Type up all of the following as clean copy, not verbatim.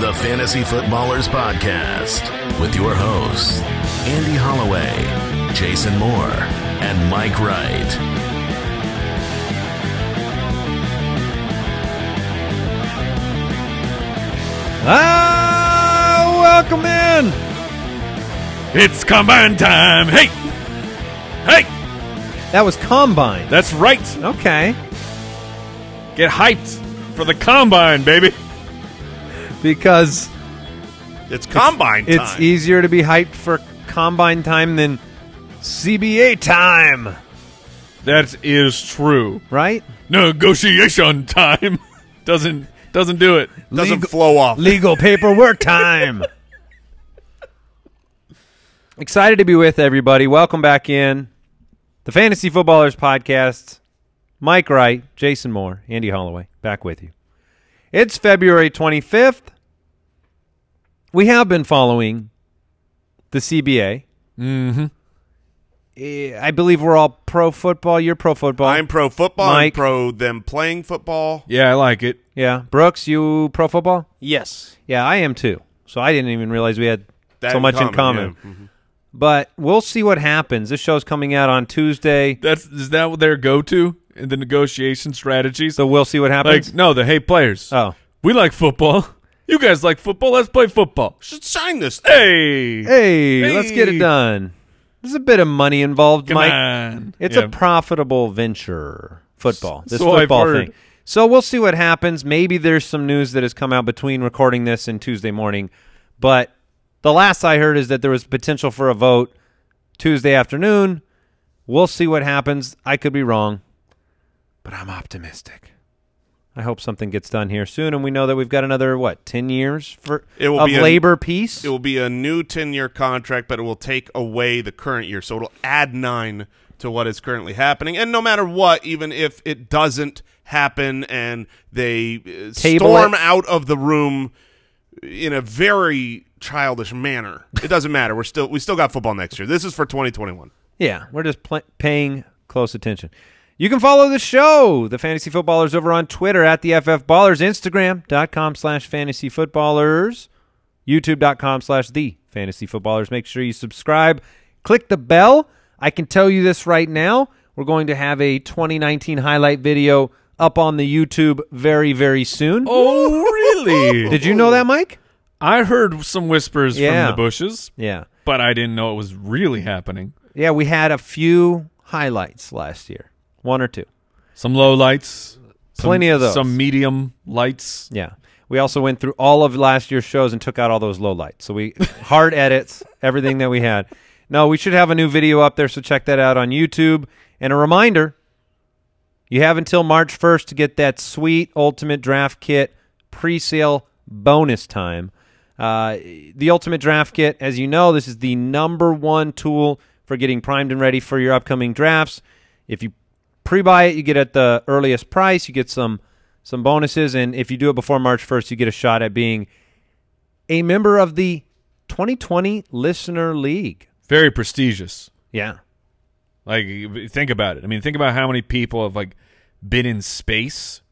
the Fantasy Footballers Podcast with your hosts, Andy Holloway, Jason Moore, and Mike Wright. Welcome in. It's Combine time. Hey. Hey. That was Combine. That's right. Okay. Get hyped for the Combine, baby. Because it's Combine time. It's easier to be hyped for Combine time than CBA time. That is true. Right? Negotiation time. Doesn't do it. Doesn't flow off. Legal paperwork time. Excited to be with everybody. Welcome back in. The Fantasy Footballers Podcast. Mike Wright, Jason Moore, Andy Holloway, back with you. It's February 25th. We have been following the CBA. Mm-hmm. I believe we're all pro football. You're pro football. I'm pro football. Mike. I'm pro them playing football. Yeah, I like it. Yeah. Brooks, you pro football? Yes. Yeah, I am too. So I didn't even realize we had that so much in common. Yeah. Mm-hmm. But we'll see what happens. This show's coming out on Tuesday. Is that what their go-to in the negotiation strategies? So we'll see what happens? Like, no, the hey players. Oh. We like football. You guys like football. Let's play football. Should sign this thing. Hey, let's get it done. There's a bit of money involved, Mike. It's a profitable venture, football. This football thing. So we'll see what happens. Maybe there's some news that has come out between recording this and Tuesday morning. But the last I heard is that there was potential for a vote Tuesday afternoon. We'll see what happens. I could be wrong, but I'm optimistic. I hope something gets done here soon, and we know that we've got another, 10 years of labor peace? It will be a new 10-year contract, but it will take away the current year, so it will add 9 to what is currently happening. And no matter what, even if it doesn't happen and they storm out of the room in a very childish manner, it doesn't matter. We still got football next year. This is for 2021. Yeah, we're just paying close attention. You can follow the show, the Fantasy Footballers, over on Twitter at the FFBallers, Instagram.com/Fantasy Footballers, YouTube.com/The Fantasy Footballers. Make sure you subscribe. Click the bell. I can tell you this right now. We're going to have a 2019 highlight video up on the YouTube very, very soon. Oh, really? Did you know that, Mike? I heard some whispers from the bushes. Yeah. But I didn't know it was really happening. Yeah, we had a few highlights last year. One or two. Some low lights. Plenty of those. Some medium lights. Yeah. We also went through all of last year's shows and took out all those low lights. So we hard edits, everything that we had. No, we should have a new video up there, so check that out on YouTube. And a reminder, you have until March 1st to get that sweet Ultimate Draft Kit pre-sale bonus time. The Ultimate Draft Kit, as you know, this is the #1 tool for getting primed and ready for your upcoming drafts. If you pre-buy it, you get at the earliest price, you get some bonuses, and if you do it before March 1st, you get a shot at being a member of the 2020 Listener League. Very prestigious. Yeah. Like, think about it. I mean, think about how many people have, been in space,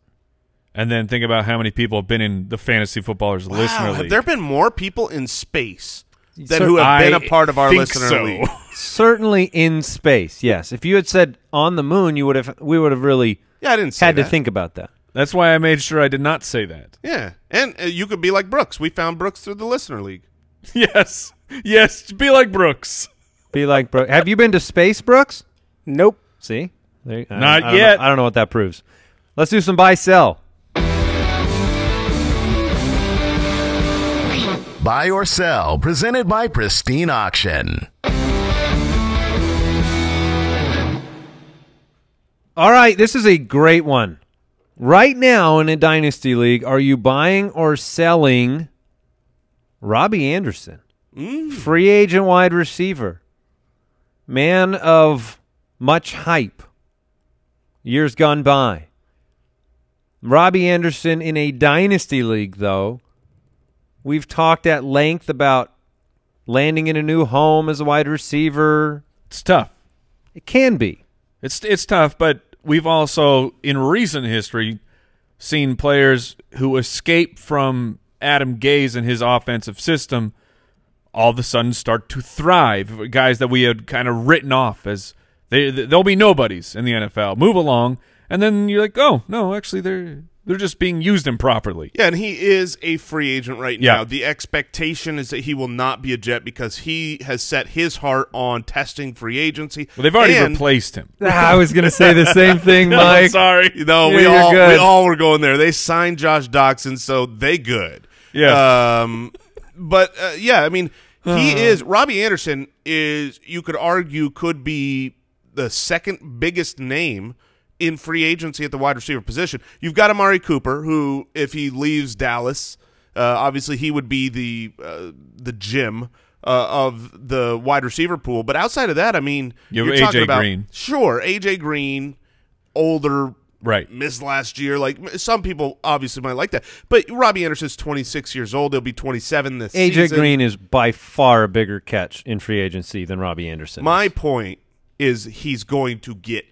and then think about how many people have been in the Fantasy Footballers Listener League. Have there been more people in space than who have been a part of our Listener League? Certainly in space, yes. If you had said on the moon, we would have really had to think about that. That's why I made sure I did not say that. Yeah, and you could be like Brooks. We found Brooks through the Listener League. Yes, be like Brooks. Be like Brooks. Have you been to space, Brooks? Nope. See? Not yet. I don't know what that proves. Let's do some buy-sell. Buy or Sell, presented by Pristine Auction. All right, this is a great one. Right now in a dynasty league, are you buying or selling Robbie Anderson? Free agent wide receiver. Man of much hype. Years gone by. Robbie Anderson in a dynasty league, though. We've talked at length about landing in a new home as a wide receiver. It's tough. It can be. It's tough, but we've also, in recent history, seen players who escape from Adam Gase and his offensive system all of a sudden start to thrive. Guys that we had kind of written off as they'll be nobodies in the NFL. Move along. And then you're like, oh, no, actually they're just being used improperly. Yeah, and he is a free agent right now. The expectation is that he will not be a Jet because he has set his heart on testing free agency. Well, they've already replaced him. I was going to say the same thing, Mike. I'm sorry. No, yeah, we all were going there. They signed Josh Doctson, so they good. Yeah. He is – Robbie Anderson is, you could argue, could be the second biggest name in free agency at the wide receiver position. You've got Amari Cooper, who, if he leaves Dallas, obviously he would be the gem of the wide receiver pool. But outside of that, I mean, you're talking about AJ Green. Sure, AJ Green, older, right? Missed last year. Like some people obviously might like that, but Robbie Anderson's 26 years old. He'll be 27 this season. AJ Green is by far a bigger catch in free agency than Robbie Anderson. My point is he's going to get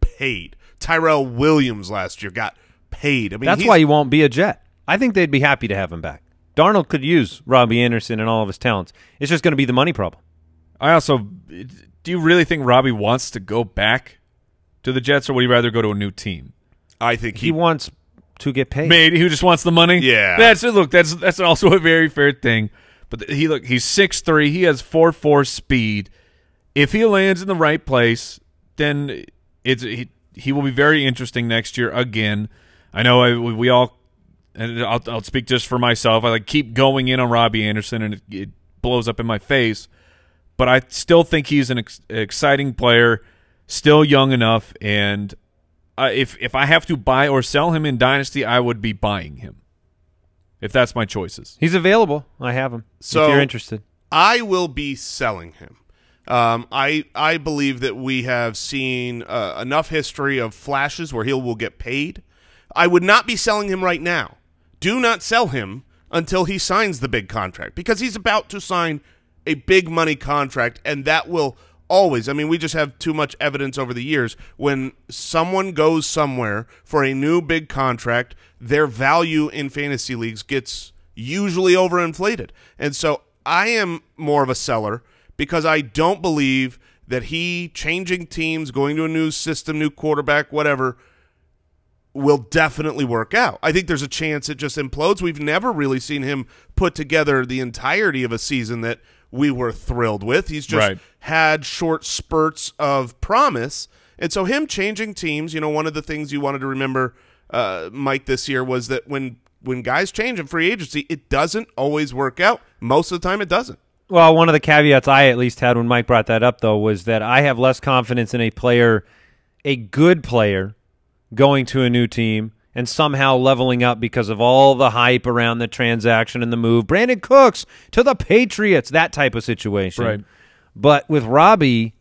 paid. Tyrell Williams last year got paid. I mean, that's why he won't be a Jet. I think they'd be happy to have him back. Darnold could use Robbie Anderson and all of his talents. It's just going to be the money problem. I also, do you really think Robbie wants to go back to the Jets, or would he rather go to a new team? I think he wants to get paid. Maybe he just wants the money. Yeah, that's it. Look, that's also a very fair thing. But he's 6'3". He has 4.4 speed. If he lands in the right place, then he will be very interesting next year again. I know we all, and I'll speak just for myself, I keep going in on Robbie Anderson, and it blows up in my face. But I still think he's an exciting player, still young enough, and if I have to buy or sell him in Dynasty, I would be buying him if that's my choices. He's available. I have him, so if you're interested. I will be selling him. I believe that we have seen enough history of flashes where will get paid. I would not be selling him right now. Do not sell him until he signs the big contract, because he's about to sign a big money contract, and that will always – I mean, we just have too much evidence over the years. When someone goes somewhere for a new big contract, their value in fantasy leagues gets usually overinflated. And so I am more of a seller, because I don't believe that he changing teams, going to a new system, new quarterback, whatever, will definitely work out. I think there's a chance it just implodes. We've never really seen him put together the entirety of a season that we were thrilled with. He's just had short spurts of promise. And so him changing teams, one of the things you wanted to remember, Mike, this year was that when guys change in free agency, it doesn't always work out. Most of the time it doesn't. Well, one of the caveats I at least had when Mike brought that up, though, was that I have less confidence in a good player, going to a new team and somehow leveling up because of all the hype around the transaction and the move. Brandon Cooks to the Patriots, that type of situation. Right. But with Robbie,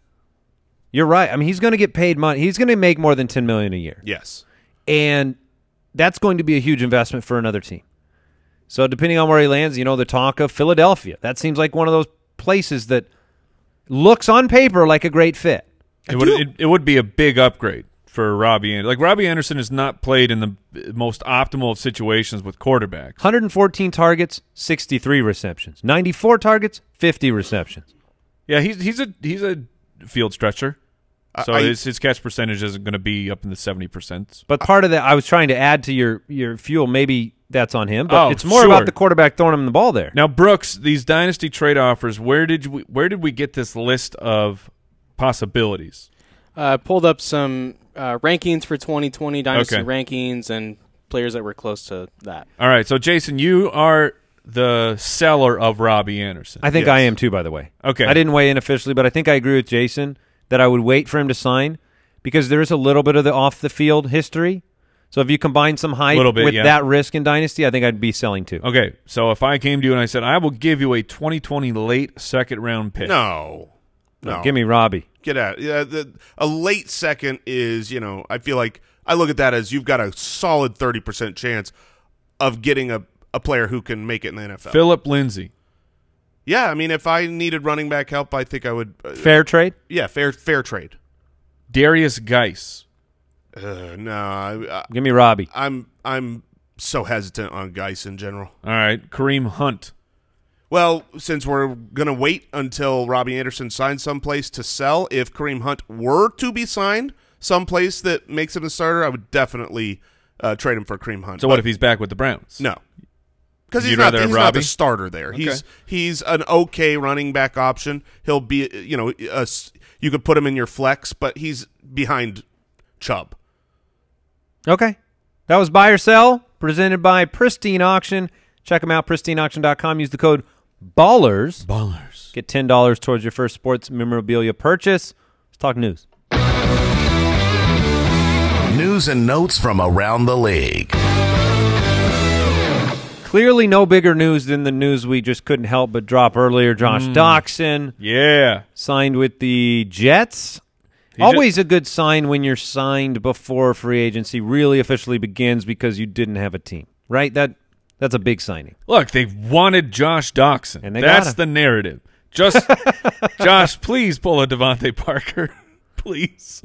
you're right. I mean, he's going to get paid money. He's going to make more than $10 million a year. Yes. And that's going to be a huge investment for another team. So depending on where he lands, the talk of Philadelphia. That seems like one of those places that looks on paper like a great fit. It would be a big upgrade for Robbie Anderson. Like, Robbie Anderson has not played in the most optimal of situations with quarterbacks. 114 targets, 63 receptions. 94 targets, 50 receptions. Yeah, he's a field stretcher. So his catch percentage isn't going to be up in the 70%. But part of that, I was trying to add to your fuel. Maybe that's on him, but it's more about the quarterback throwing him the ball there. Now, Brooks, these dynasty trade offers, where did we get this list of possibilities? I pulled up some rankings for 2020 dynasty rankings and players that were close to that. All right, so Jason, you are the seller of Robbie Anderson. I think I am too, by the way. Okay. I didn't weigh in officially, but I think I agree with Jason that I would wait for him to sign, because there is a little bit of the off-the-field history. So if you combine some hype with that risk in Dynasty, I think I'd be selling too. Okay, so if I came to you and I said, I will give you a 2020 late second-round pick. No. Give me Robbie. Get out. Yeah, a late second is, I feel like I look at that as you've got a solid 30% chance of getting a player who can make it in the NFL. Philip Lindsay. Yeah, I mean, if I needed running back help, I think I would. Fair trade? Yeah, fair trade. Derrius Guice. No, give me Robbie. I'm so hesitant on Guice in general. All right, Kareem Hunt. Well, since we're going to wait until Robbie Anderson signs someplace to sell, if Kareem Hunt were to be signed someplace that makes him a starter, I would definitely trade him for Kareem Hunt. So but what if he's back with the Browns? No. Because he's not the starter there. Okay. He's an okay running back option. He'll be, you know, you could put him in your flex, but he's behind Chubb. Okay. That was Buy or Sell, presented by Pristine Auction. Check them out, pristineauction.com. Use the code BALLERS. BALLERS. Get $10 towards your first sports memorabilia purchase. Let's talk news. News and notes from around the league. Clearly no bigger news than the news we just couldn't help but drop earlier. Josh Doctson. Yeah. Signed with the Jets. Always a good sign when you're signed before free agency really officially begins because you didn't have a team. Right? That's a big signing. Look, they wanted Josh Doctson. And that's the narrative. Just Josh, please pull a Devontae Parker. Please.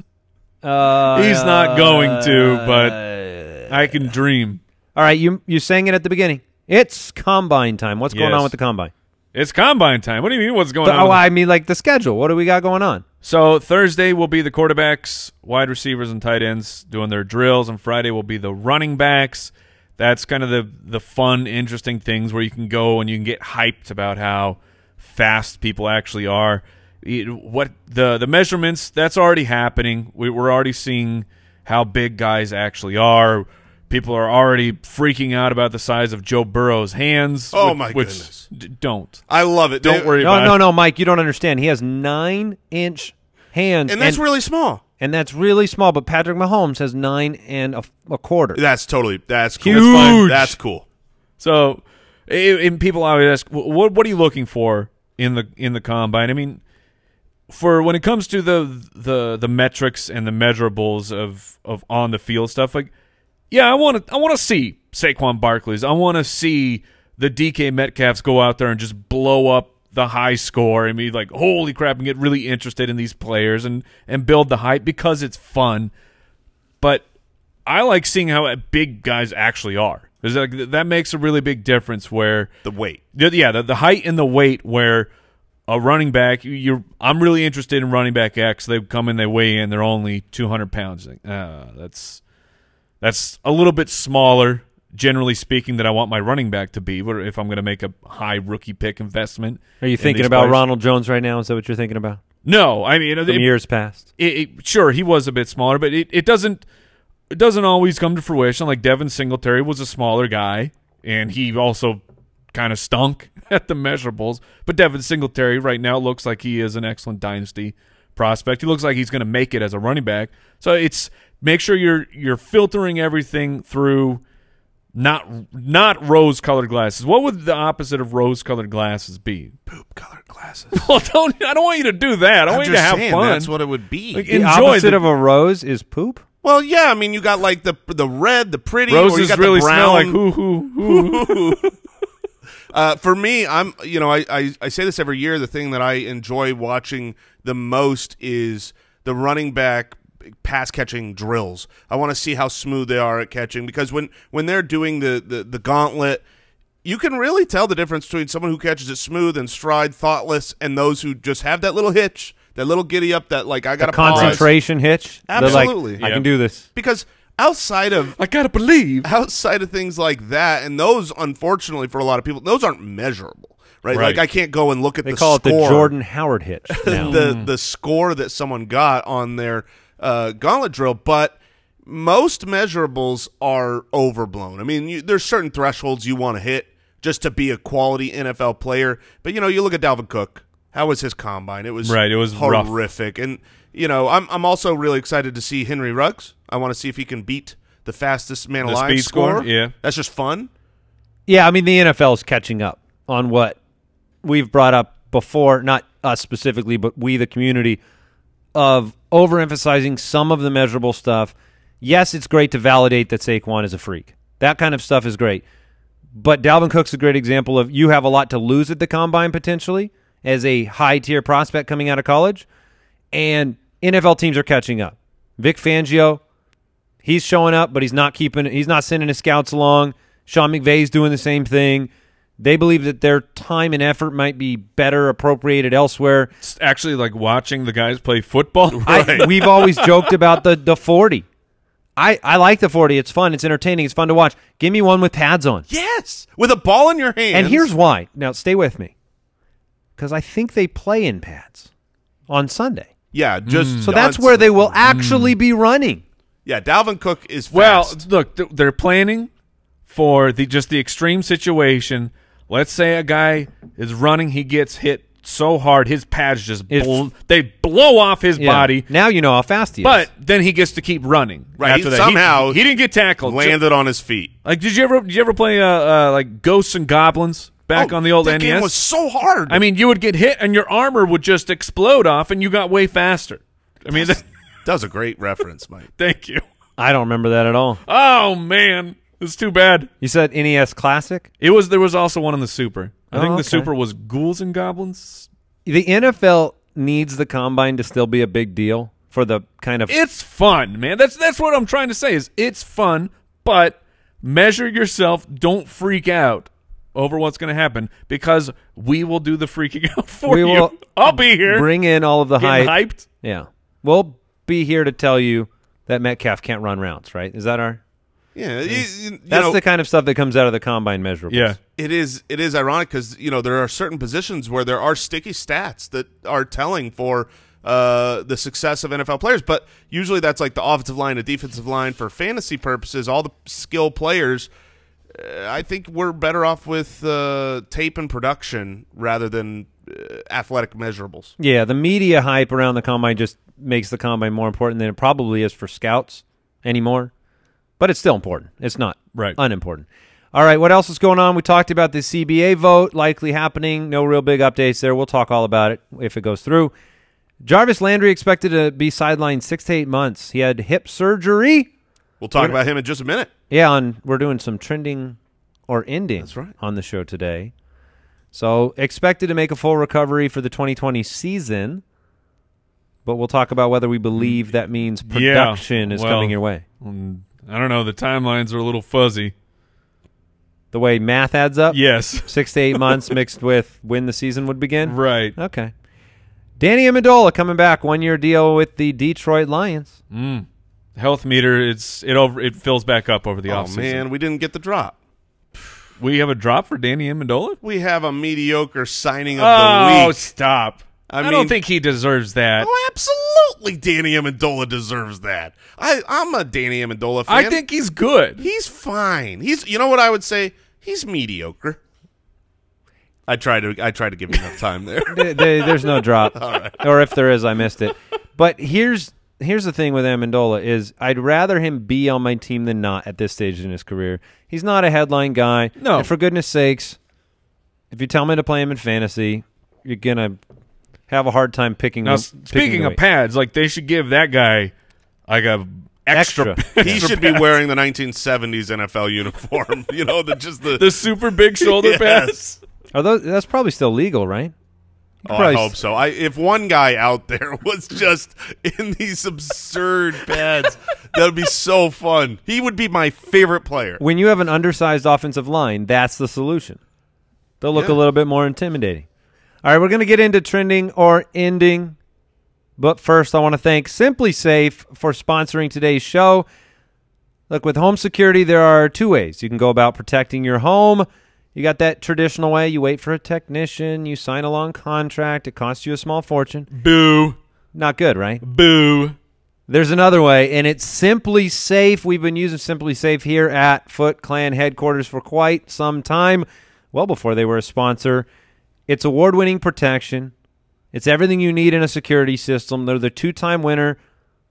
He's not going to, but I can dream. All right, you sang it at the beginning. It's combine time. What's going on with the combine? It's combine time. What do you mean what's going on? Oh, I mean like the schedule. What do we got going on? So Thursday will be the quarterbacks, wide receivers, and tight ends doing their drills, and Friday will be the running backs. That's kind of the fun, interesting things where you can go and you can get hyped about how fast people actually are. What the measurements, that's already happening. We're already seeing how big guys actually are. People are already freaking out about the size of Joe Burrow's hands. Oh, my goodness. Don't. I love it. Don't worry about it. No, Mike, you don't understand. He has 9-inch hands. And that's really small. And that's really small, but Patrick Mahomes has 9 and a quarter. That's huge. Cool. That's cool. So, and people always ask, what are you looking for in the combine? I mean, for when it comes to the metrics and the measurables of on the field stuff, like, yeah, I want to see Saquon Barkley's. I want to see the DK Metcalfs go out there and just blow up the high score and be like, holy crap, and get really interested in these players and build the hype because it's fun. But I like seeing how big guys actually are. That makes a really big difference where – the weight. Yeah, the height and the weight where a running back – I'm really interested in running back X. They come in, they weigh in, they're only 200 pounds. That's a little bit smaller, generally speaking, than I want my running back to be if I'm going to make a high rookie pick investment. Are you thinking about Ronald Jones right now? Is that what you're thinking about? No. I mean, from years past. Sure, he was a bit smaller, but it doesn't always come to fruition. Like Devin Singletary was a smaller guy, and he also kind of stunk at the measurables. But Devin Singletary right now looks like he is an excellent dynasty prospect. He looks like he's going to make it as a running back. So it's – make sure you're filtering everything through not rose-colored glasses. What would the opposite of rose-colored glasses be? Poop-colored glasses. Well, I don't want you to do that. I want you to have fun. That's what it would be. Like, the opposite of a rose is poop? Well, yeah. I mean, you got like the red, the pretty. Roses or you got really the brown. Smell like hoo-hoo. For me, I say this every year. The thing that I enjoy watching the most is the running back pass catching drills. I want to see how smooth they are at catching, because when they're doing the gauntlet, you can really tell the difference between someone who catches it smooth and stride thoughtless and those who just have that little hitch, that little giddy up, that like I got a concentration hitch. Absolutely. Like, I can do this. Because outside of things like that, and those unfortunately for a lot of people, those aren't measurable. Right, like I can't go and look at the score. They call it the Jordan Howard hitch. The score that someone got on their gauntlet drill, but most measurables are overblown. I mean, there's certain thresholds you want to hit just to be a quality NFL player, but you look at Dalvin Cook. How was his combine? It was horrific. Rough. And I'm also really excited to see Henry Ruggs. I want to see if he can beat the fastest man alive speed score. Yeah, that's just fun. Yeah, I mean the NFL is catching up on what we've brought up before, not us specifically, but we the community, of overemphasizing some of the measurable stuff. Yes, it's great to validate that Saquon is a freak. That kind of stuff is great. But Dalvin Cook's a great example of you have a lot to lose at the combine potentially as a high-tier prospect coming out of college, and NFL teams are catching up. Vic Fangio, He's showing up, but he's not sending his scouts along. Sean McVay's doing the same thing. They believe that their time and effort might be better appropriated elsewhere. It's actually like watching the guys play football. Right. We've always joked about the 40. I like the 40. It's fun. It's entertaining. It's fun to watch. Give me one with pads on. Yes, with a ball in your hand. And here's why. Now, stay with me, because I think they play in pads on Sunday. Yeah, just so that's where they will actually be running. Yeah, Dalvin Cook is fast. Well, look, they're planning for the extreme situation. Let's say a guy is running, he gets hit so hard, his pads they blow off his body. Now you know how fast he is. But then he gets to keep running. Right. After that. Somehow he didn't get tackled. Landed on his feet. Like, did you ever play like Ghosts and Goblins back on the old NES? That game was so hard. I mean, you would get hit and your armor would just explode off, and you got way faster. I mean, that was a great reference, Mike. Thank you. I don't remember that at all. Oh man. It's too bad. You said NES Classic? There was also one on the Super. I think the Super was Ghouls and Goblins. The NFL needs the Combine to still be a big deal for the kind of... It's fun, man. That's what I'm trying to say is it's fun, but measure yourself. Don't freak out over what's going to happen, because we will do the freaking out for you. I'll be here. Bring in all of the hype. Hyped? Yeah. We'll be here to tell you that Metcalf can't run routes, right? Is that our... Yeah, that's the kind of stuff that comes out of the Combine measurables. Yeah, it is ironic because there are certain positions where there are sticky stats that are telling for the success of NFL players, but usually that's like the offensive line, the defensive line for fantasy purposes. All the skill players, I think we're better off with tape and production rather than athletic measurables. Yeah, the media hype around the Combine just makes the Combine more important than it probably is for scouts anymore. But it's still important. It's not unimportant. All right, what else is going on? We talked about the CBA vote likely happening. No real big updates there. We'll talk all about it if it goes through. Jarvis Landry expected to be sidelined 6 to 8 months. He had hip surgery. We'll talk about him in just a minute. Yeah, we're doing some trending or ending on the show today. So expected to make a full recovery for the 2020 season. But we'll talk about whether we believe that means production is coming your way. I don't know. The timelines are a little fuzzy. The way math adds up? Yes. 6 to 8 months mixed with when the season would begin? Right. Okay. Danny Amendola coming back. 1-year deal with the Detroit Lions. Health meter, it fills back up over the offseason. Oh, man, we didn't get the drop. We have a drop for Danny Amendola? We have a mediocre signing of the week. Oh, stop. I mean, don't think he deserves that. Oh, absolutely Danny Amendola deserves that. I'm a Danny Amendola fan. I think he's good. He's fine. You know what I would say? He's mediocre. I tried to give him enough time there. There's no drop. All right. Or if there is, I missed it. But here's the thing with Amendola is I'd rather him be on my team than not at this stage in his career. He's not a headline guy. No. And for goodness sakes, if you tell me to play him in fantasy, you're going to – have a hard time picking. Now, speaking of pads, like they should give that guy like a extra. He should be wearing the 1970s NFL uniform. The super big shoulder pads. Are those? That's probably still legal, right? I hope so. If one guy out there was just in these absurd pads, that would be so fun. He would be my favorite player. When you have an undersized offensive line, that's the solution. They'll look a little bit more intimidating. All right, we're going to get into trending or ending, but first I want to thank SimpliSafe for sponsoring today's show. Look, with home security, there are two ways you can go about protecting your home. You got that traditional way. You wait for a technician. You sign a long contract. It costs you a small fortune. Boo. Not good, right? Boo. There's another way, and it's SimpliSafe. We've been using SimpliSafe here at Foot Clan headquarters for quite some time, well before they were a sponsor. It's award-winning protection. It's everything you need in a security system. They're the two-time winner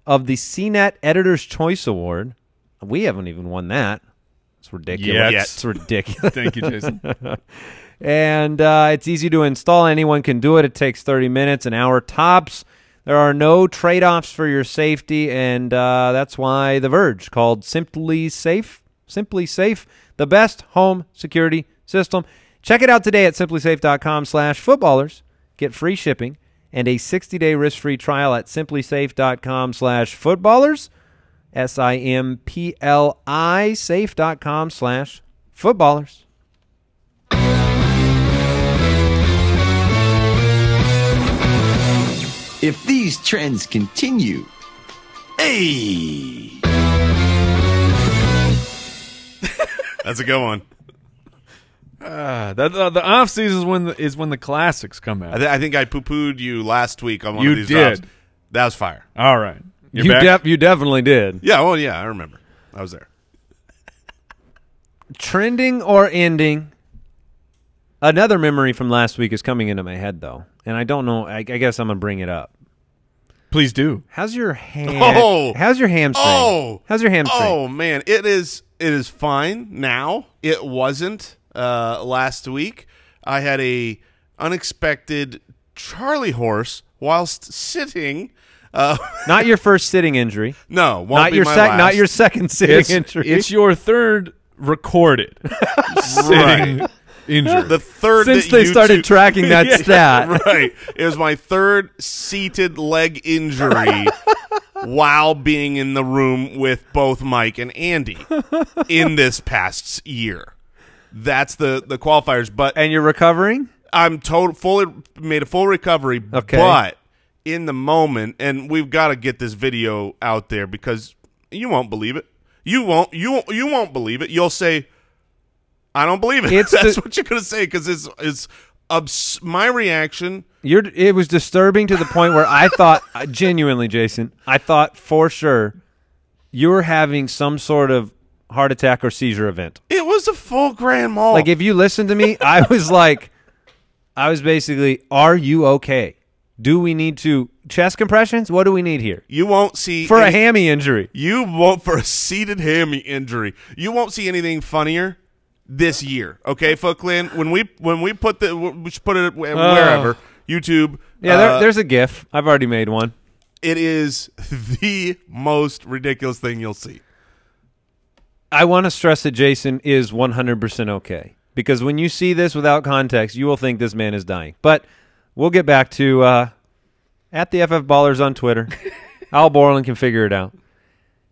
of the CNET Editor's Choice Award. We haven't even won that. It's ridiculous. Yes. It's ridiculous. Thank you, Jason. And it's easy to install. Anyone can do it. It takes 30 minutes, an hour tops. There are no trade-offs for your safety, and that's why The Verge called SimpliSafe, SimpliSafe, the best home security system. Check it out today at SimpliSafe.com/footballers. Get free shipping and a 60-day risk-free trial at SimpliSafe.com/footballers. SimpliSafe.com/footballers. If these trends continue, hey! That's a good one. The off season is when the classics come out. I think I poo-pooed you last week on one of these drops. You did. That was fire. All right. You definitely did. Yeah, well, yeah, I remember. I was there. Trending or ending? Another memory from last week is coming into my head, though. And I don't know. I guess I'm going to bring it up. Please do. How's your hamstring? Oh. How's your hamstring? Oh. How's your hamstring? Oh, man. It is fine now. It wasn't last week. I had a unexpected Charley horse whilst sitting. Not your first sitting injury. No. Won't not, be your my last. Not your second sitting injury. It's your third recorded sitting right. Injury. The third since they started tracking that stat. Right. It was my third seated leg injury while being in the room with both Mike and Andy in this past year. That's the qualifiers. But and you're recovering? I'm fully made a full recovery, okay. But in the moment, and we've got to get this video out there because you won't believe it. You won't believe it. You'll say, I don't believe it. That's what you're going to say because it's my reaction. It was disturbing to the point where I thought, genuinely, Jason, I thought for sure you were having some sort of heart attack or seizure event. It was a full grand mal. Like, if you listen to me, I was basically, are you okay? Do we need to chest compressions? What do we need here? You won't see for a hammy injury. You won't for a seated hammy injury. You won't see anything funnier. This year, okay, Folkland. When we put the we should put it wherever YouTube. Yeah, there's a GIF. I've already made one. It is the most ridiculous thing you'll see. I want to stress that Jason is 100% okay because when you see this without context, you will think this man is dying. But we'll get back to at the FF Ballers on Twitter. Al Borland can figure it out.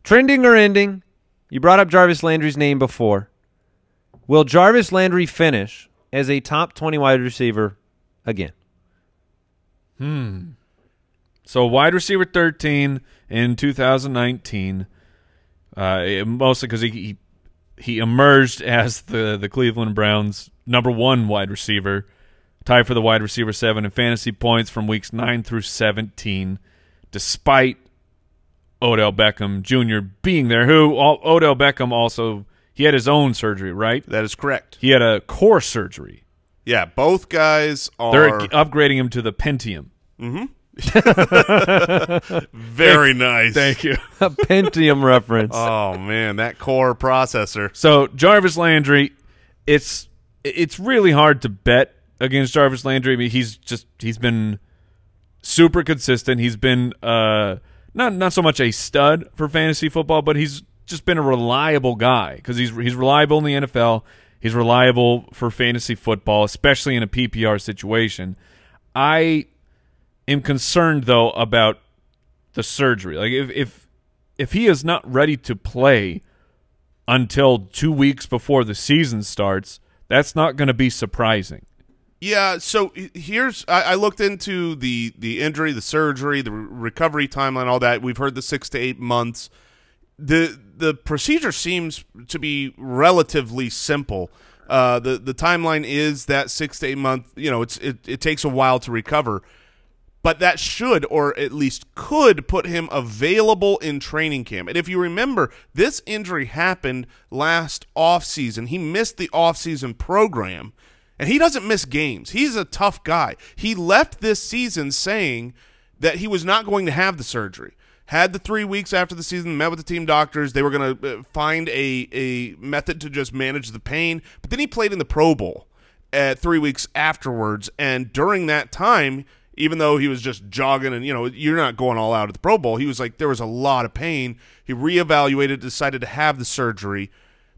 Trending or ending? You brought up Jarvis Landry's name before. Will Jarvis Landry finish as a top 20 wide receiver again? So wide receiver 13 in 2019, mostly because he emerged as the Cleveland Browns' number one wide receiver, tied for the wide receiver 7 in fantasy points from weeks 9 through 17, despite Odell Beckham Jr. being there, Odell Beckham also – he had his own surgery, right? That is correct. He had a core surgery. Yeah, both guys are... They're upgrading him to the Pentium. Mm-hmm. Very nice. Thank you. A Pentium reference. Oh, man, that core processor. So, Jarvis Landry, it's really hard to bet against Jarvis Landry. I mean, he's been super consistent. He's been not so much a stud for fantasy football, but he's just been a reliable guy because he's reliable in the NFL. He's reliable for fantasy football, especially in a PPR situation. I am concerned, though, about the surgery. Like if he is not ready to play until 2 weeks before the season starts, that's not going to be surprising. Yeah, so here's – I looked into the injury, the surgery, the recovery timeline, all that. We've heard the 6 to 8 months. The procedure seems to be relatively simple. The timeline is that 6 to 8 month. You know, it takes a while to recover, but that should, or at least could, put him available in training camp. And if you remember, this injury happened last offseason. He missed the offseason program, and he doesn't miss games. He's a tough guy. He left this season saying that he was not going to have the surgery. Had the 3 weeks after the season, met with the team doctors. They were going to find a method to just manage the pain. But then he played in the Pro Bowl 3 weeks afterwards. And during that time, even though he was just jogging and, you know, you're not going all out at the Pro Bowl, he was like, there was a lot of pain. He reevaluated, decided to have the surgery.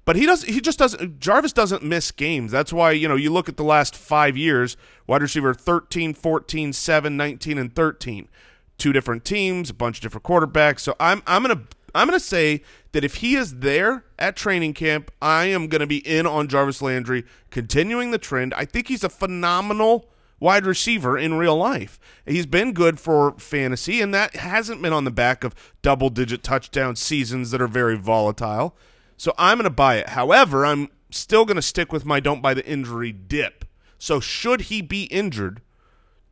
But Jarvis doesn't miss games. That's why, you know, you look at the last 5 years, wide receiver 13, 14, 7, 19, and 13. Two different teams, a bunch of different quarterbacks. So I'm going to I'm going to say that if he is there at training camp, I am going to be in on Jarvis Landry, continuing the trend. I think he's a phenomenal wide receiver in real life. He's been good for fantasy, and that hasn't been on the back of double-digit touchdown seasons that are very volatile. So I'm going to buy it. However, I'm still going to stick with my don't buy the injury dip. So should he be injured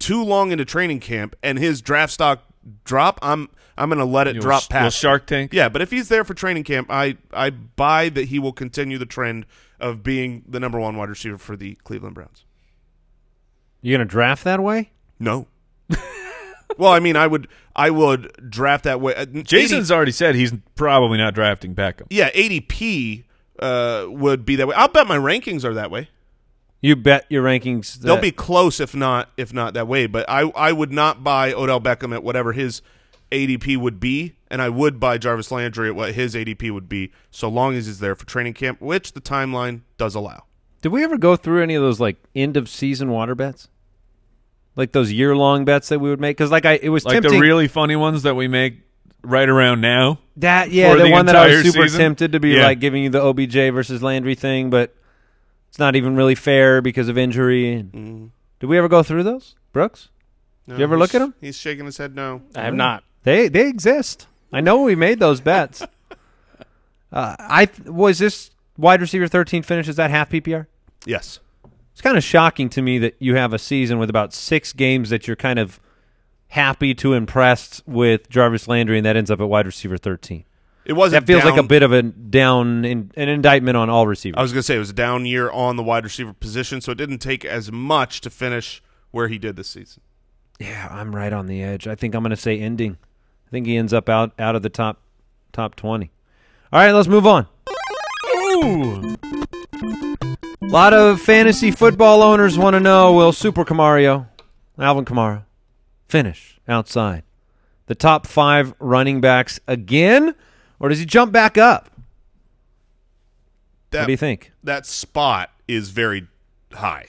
too long into training camp and his draft stock drop, I'm going to let it drop past Shark Tank. Yeah, but if he's there for training camp, I buy that he will continue the trend of being the number one wide receiver for the Cleveland Browns. You going to draft that way? No. Well, I mean, I would draft that way. Jason's already said he's probably not drafting Beckham. Yeah, ADP would be that way. I'll bet my rankings are that way. You bet your rankings. They'll be close if not that way, but I would not buy Odell Beckham at whatever his ADP would be, and I would buy Jarvis Landry at what his ADP would be, so long as he's there for training camp, which the timeline does allow. Did we ever go through any of those like end-of-season water bets? Like those year-long bets that we would make? Because it was tempting. Like the really funny ones that we make right around now? The one that I was super tempted to be like giving you the OBJ versus Landry thing, but it's not even really fair because of injury. Mm. Did we ever go through those, Brooks? No, did you ever look at them? He's shaking his head no. I have not. They exist. I know we made those bets. Was this wide receiver 13 finish, is that half PPR? Yes. It's kind of shocking to me that you have a season with about 6 games that you're kind of happy to impressed with Jarvis Landry, and that ends up at wide receiver 13. It wasn't. That feels like a bit of a down, an indictment on all receivers. I was going to say it was a down year on the wide receiver position, so it didn't take as much to finish where he did this season. Yeah, I'm right on the edge. I think I'm going to say ending. I think he ends up out of the top 20. All right, let's move on. Ooh. A lot of fantasy football owners want to know, will Alvin Kamara, finish outside the top 5 running backs again, or does he jump back up? What do you think? That spot is very high.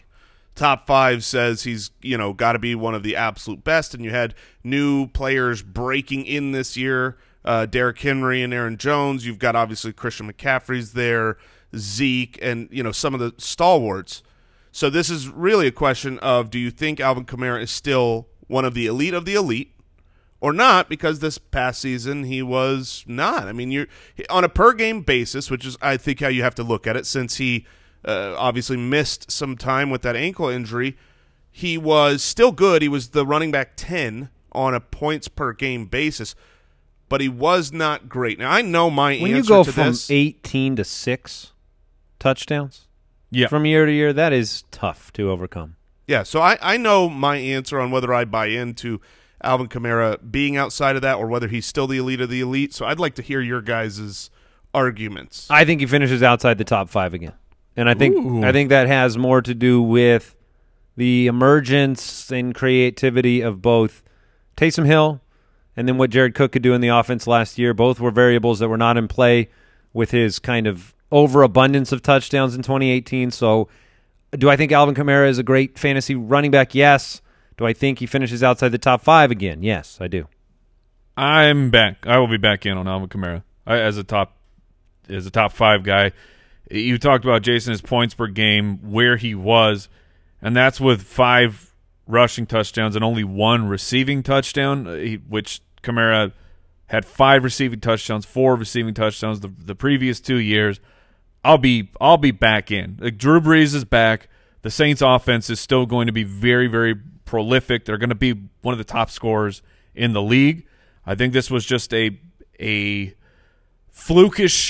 Top 5 says he's got to be one of the absolute best, and you had new players breaking in this year. Derrick Henry and Aaron Jones. You've got obviously Christian McCaffrey's there, Zeke, and some of the stalwarts. So this is really a question of, do you think Alvin Kamara is still one of the elite or not? Because this past season he was not. I mean, you're on a per game basis, which is I think how you have to look at it, since he obviously missed some time with that ankle injury. He was still good. He was the running back 10 on a points per game basis. But he was not great. Now, I know my answer to this. When you go from 18 to 6 touchdowns from year to year, that is tough to overcome. Yeah, so I know my answer on whether I buy into Alvin Kamara being outside of that or whether he's still the elite of the elite. So I'd like to hear your guys' arguments. I think he finishes outside the top 5 again. And I think that has more to do with the emergence and creativity of both Taysom Hill and then what Jared Cook could do in the offense last year. Both were variables that were not in play with his kind of overabundance of touchdowns in 2018. So do I think Alvin Kamara is a great fantasy running back? Yes. Do I think he finishes outside the top 5 again? Yes, I do. I'm back. I will be back in on Alvin Kamara as a top 5 guy. You talked about, Jason, his points per game, where he was, and that's with 5 rushing touchdowns and only 1 receiving touchdown, which Kamara had 5 receiving touchdowns, 4 receiving touchdowns the previous 2 years. I'll be back in. Like, Drew Brees is back. The Saints offense is still going to be very, very prolific. They're going to be one of the top scorers in the league. I think this was just a flukish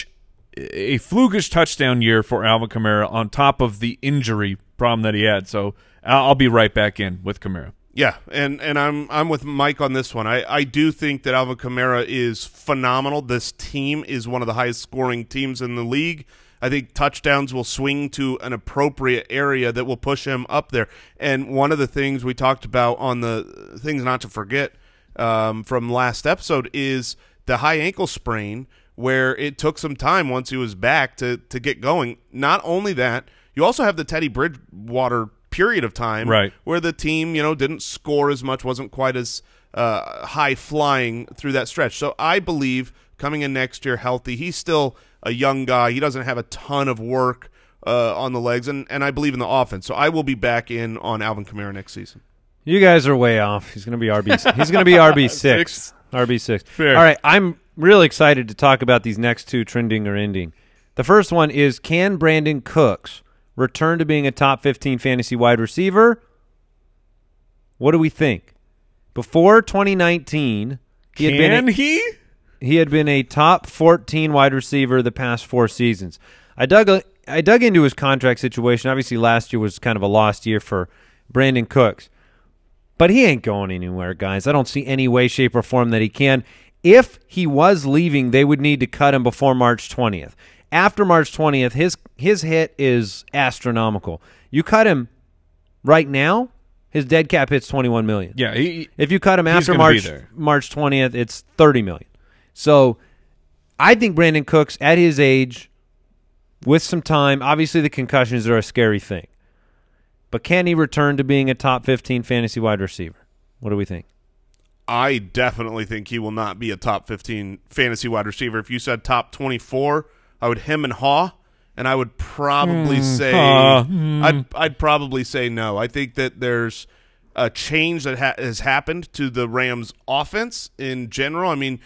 touchdown year for Alvin Kamara on top of the injury problem that he had. So I'll be right back in with Kamara. Yeah, and I'm with Mike on this one. I do think that Alvin Kamara is phenomenal. This team is one of the highest scoring teams in the league. I think touchdowns will swing to an appropriate area that will push him up there. And one of the things we talked about on the things not to forget from last episode is the high ankle sprain, where it took some time once he was back to get going. Not only that, you also have the Teddy Bridgewater period of time, right, where the team didn't score as much, wasn't quite as high flying through that stretch. So I believe coming in next year healthy. He's still a young guy. He doesn't have a ton of work on the legs, and I believe in the offense. So I will be back in on Alvin Kamara next season. You guys are way off. He's going to be RB. He's going to be RB6. RB6. Fair. All right, I'm really excited to talk about these next two, trending or ending. The first one is, can Brandon Cooks return to being a top 15 fantasy wide receiver? What do we think? Before 2019, he had been a top 14 wide receiver the past four seasons. I dug into his contract situation. Obviously, last year was kind of a lost year for Brandon Cooks. But he ain't going anywhere, guys. I don't see any way, shape, or form that he can. If he was leaving, they would need to cut him before March 20th. After March 20th, his hit is astronomical. You cut him right now, his dead cap hits $21 million. Yeah, if you cut him after March 20th, it's $30 million. So I think Brandon Cooks, at his age, with some time, obviously the concussions are a scary thing. But can he return to being a top 15 fantasy wide receiver? What do we think? I definitely think he will not be a top 15 fantasy wide receiver. If you said top 24, I would hem and haw, and I would probably say I'd probably say no. I think that there's a change that has happened to the Rams' offense in general. I mean,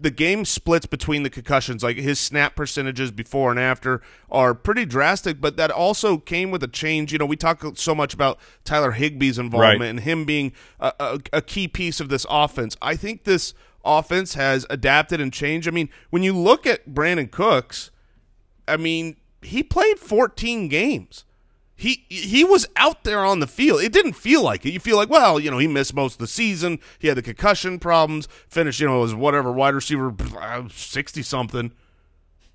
the game splits between the concussions. Like, his snap percentages before and after are pretty drastic, but that also came with a change. You know, we talk so much about Tyler Higbee's involvement and him being a key piece of this offense. I think this offense has adapted and changed. I mean, when you look at Brandon Cooks, I mean, he played 14 games. He was out there on the field. It didn't feel like it. You feel like, well, you know, he missed most of the season. He had the concussion problems, finished, you know, as whatever wide receiver, 60-something.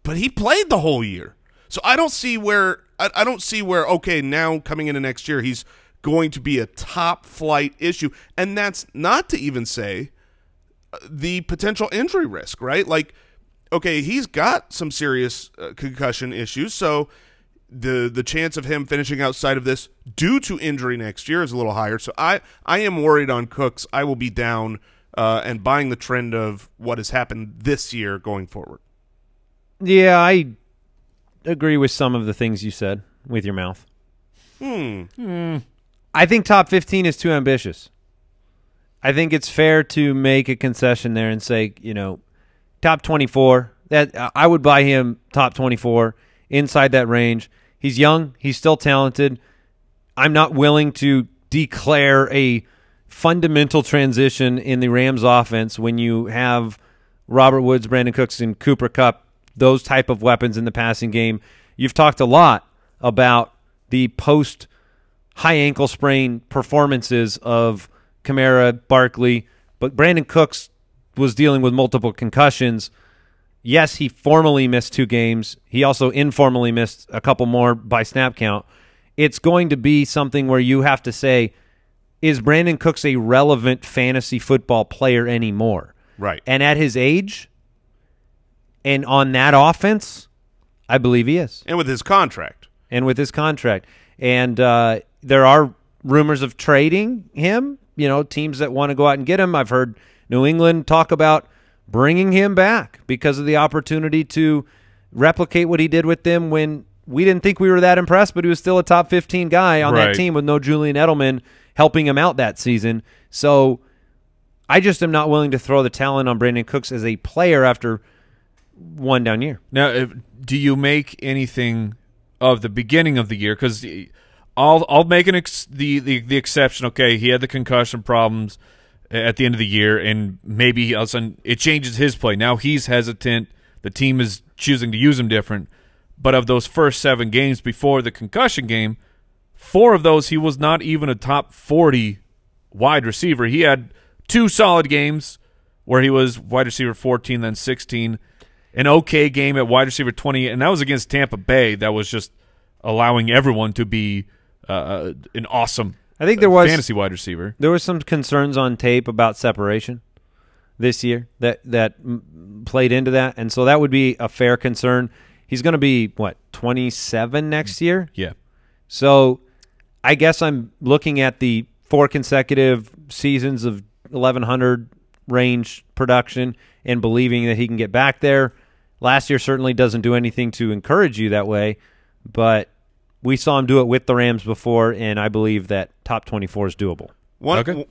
But he played the whole year. So I don't see where okay, now coming into next year, he's going to be a top-flight issue. And that's not to even say the potential injury risk, right? Like, okay, he's got some serious concussion issues, so – the chance of him finishing outside of this due to injury next year is a little higher. So I am worried on Cooks. I will be down and buying the trend of what has happened this year going forward. Yeah, I agree with some of the things you said with your mouth. I think top 15 is too ambitious. I think it's fair to make a concession there and say, you know, top 24. That I would buy him top 24, inside that range. He's young. He's still talented. I'm not willing to declare a fundamental transition in the Rams offense when you have Robert Woods, Brandon Cooks, and Cooper Kupp, those type of weapons in the passing game. You've talked a lot about the post-high ankle sprain performances of Kamara, Barkley, but Brandon Cooks was dealing with multiple concussions. Yes, he formally missed two games. He also informally missed a couple more by snap count. It's going to be something where you have to say, is Brandon Cooks a relevant fantasy football player anymore? Right. And at his age and on that offense, I believe he is. And with his contract. And there are rumors of trading him, you know, teams that want to go out and get him. I've heard New England talk about bringing him back because of the opportunity to replicate what he did with them when we didn't think we were that impressed, but he was still a top 15 guy on that team with no Julian Edelman helping him out that season. So I just am not willing to throw the talent on Brandon Cooks as a player after one down year. Now, do you make anything of the beginning of the year? Because I'll make the exception. Okay, he had the concussion problems at the end of the year, and maybe all of a sudden it changes his play. Now he's hesitant. The team is choosing to use him different. But of those first 7 games before the concussion game, 4 of those he was not even a top 40 wide receiver. He had 2 solid games where he was wide receiver 14, then 16, an okay game at wide receiver 20, and that was against Tampa Bay. That was just allowing everyone to be an awesome, I think there was fantasy wide receiver. There was some concerns on tape about separation this year that played into that, and so that would be a fair concern. He's going to be, 27 next year? Yeah. So I guess I'm looking at the 4 consecutive seasons of 1,100 range production and believing that he can get back there. Last year certainly doesn't do anything to encourage you that way, but we saw him do it with the Rams before, and I believe that top 24 is doable.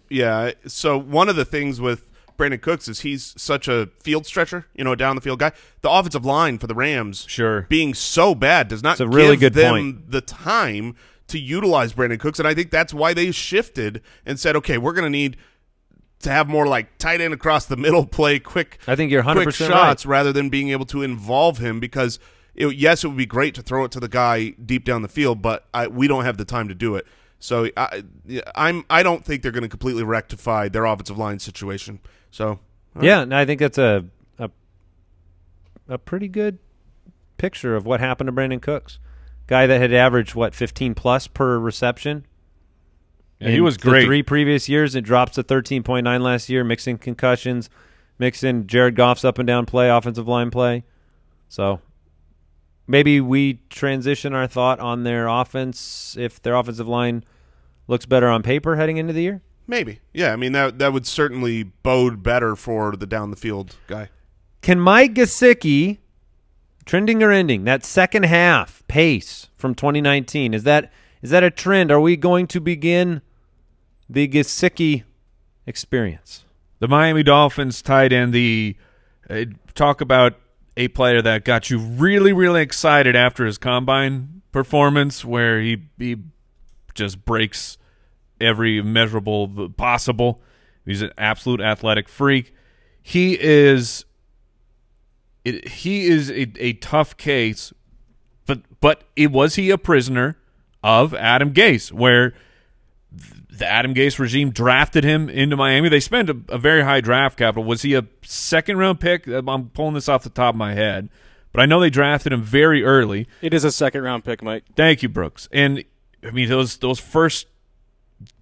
Yeah, so one of the things with Brandon Cooks is he's such a field stretcher, you know, a down-the-field guy. The offensive line for the Rams being so bad does not give them the time to utilize Brandon Cooks, and I think that's why they shifted and said, okay, we're going to need to have more like tight end across the middle play, quick shots rather than being able to involve him because, yes, it would be great to throw it to the guy deep down the field, but we don't have the time to do it. So I don't think they're going to completely rectify their offensive line situation. So and I think that's a pretty good picture of what happened to Brandon Cooks, guy that had averaged 15+ per reception. Yeah, he was great. The three previous years, it drops to 13.9 last year. Mixing concussions, mixing Jared Goff's up and down play, offensive line play. So maybe we transition our thought on their offense if their offensive line looks better on paper heading into the year? Maybe. Yeah, I mean, that would certainly bode better for the down-the-field guy. Can Mike Gesicki, trending or ending, that second half pace from 2019, is that a trend? Are we going to begin the Gesicki experience? The Miami Dolphins tight end, talk about a player that got you really, really excited after his combine performance where he just breaks every measurable possible. He's an absolute athletic freak. He is a tough case, but was he a prisoner of Adam Gase, where the Adam Gase regime drafted him into Miami? They spent a very high draft capital. Was he a second-round pick? I'm pulling this off the top of my head, but I know they drafted him very early. It is a second-round pick, Mike. Thank you, Brooks. And, I mean, those first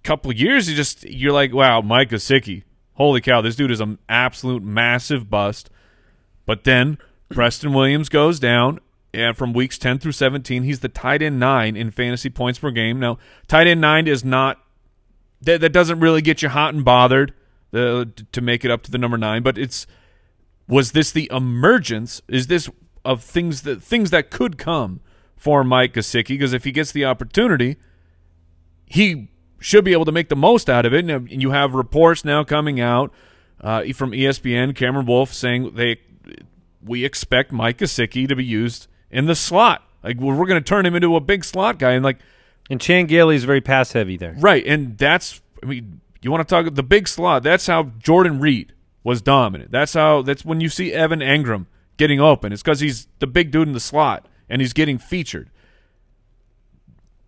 couple of years, you're like, wow, Mike Gesicki. Holy cow, this dude is an absolute massive bust. But then Preston Williams goes down, and from weeks 10 through 17, he's the tight end 9 in fantasy points per game. Now, tight end 9 is not – that doesn't really get you hot and bothered to make it up to the number 9, but was this the emergence? Is this of things that could come for Mike Gesicki? Because if he gets the opportunity, he should be able to make the most out of it. And you have reports now coming out from ESPN, Cameron Wolf, saying we expect Mike Gesicki to be used in the slot. Like, we're going to turn him into a big slot guy. And Chan Gailey is very pass heavy there. Right. And you want to talk about the big slot. That's how Jordan Reed was dominant. That's when you see Evan Engram getting open. It's because he's the big dude in the slot and he's getting featured.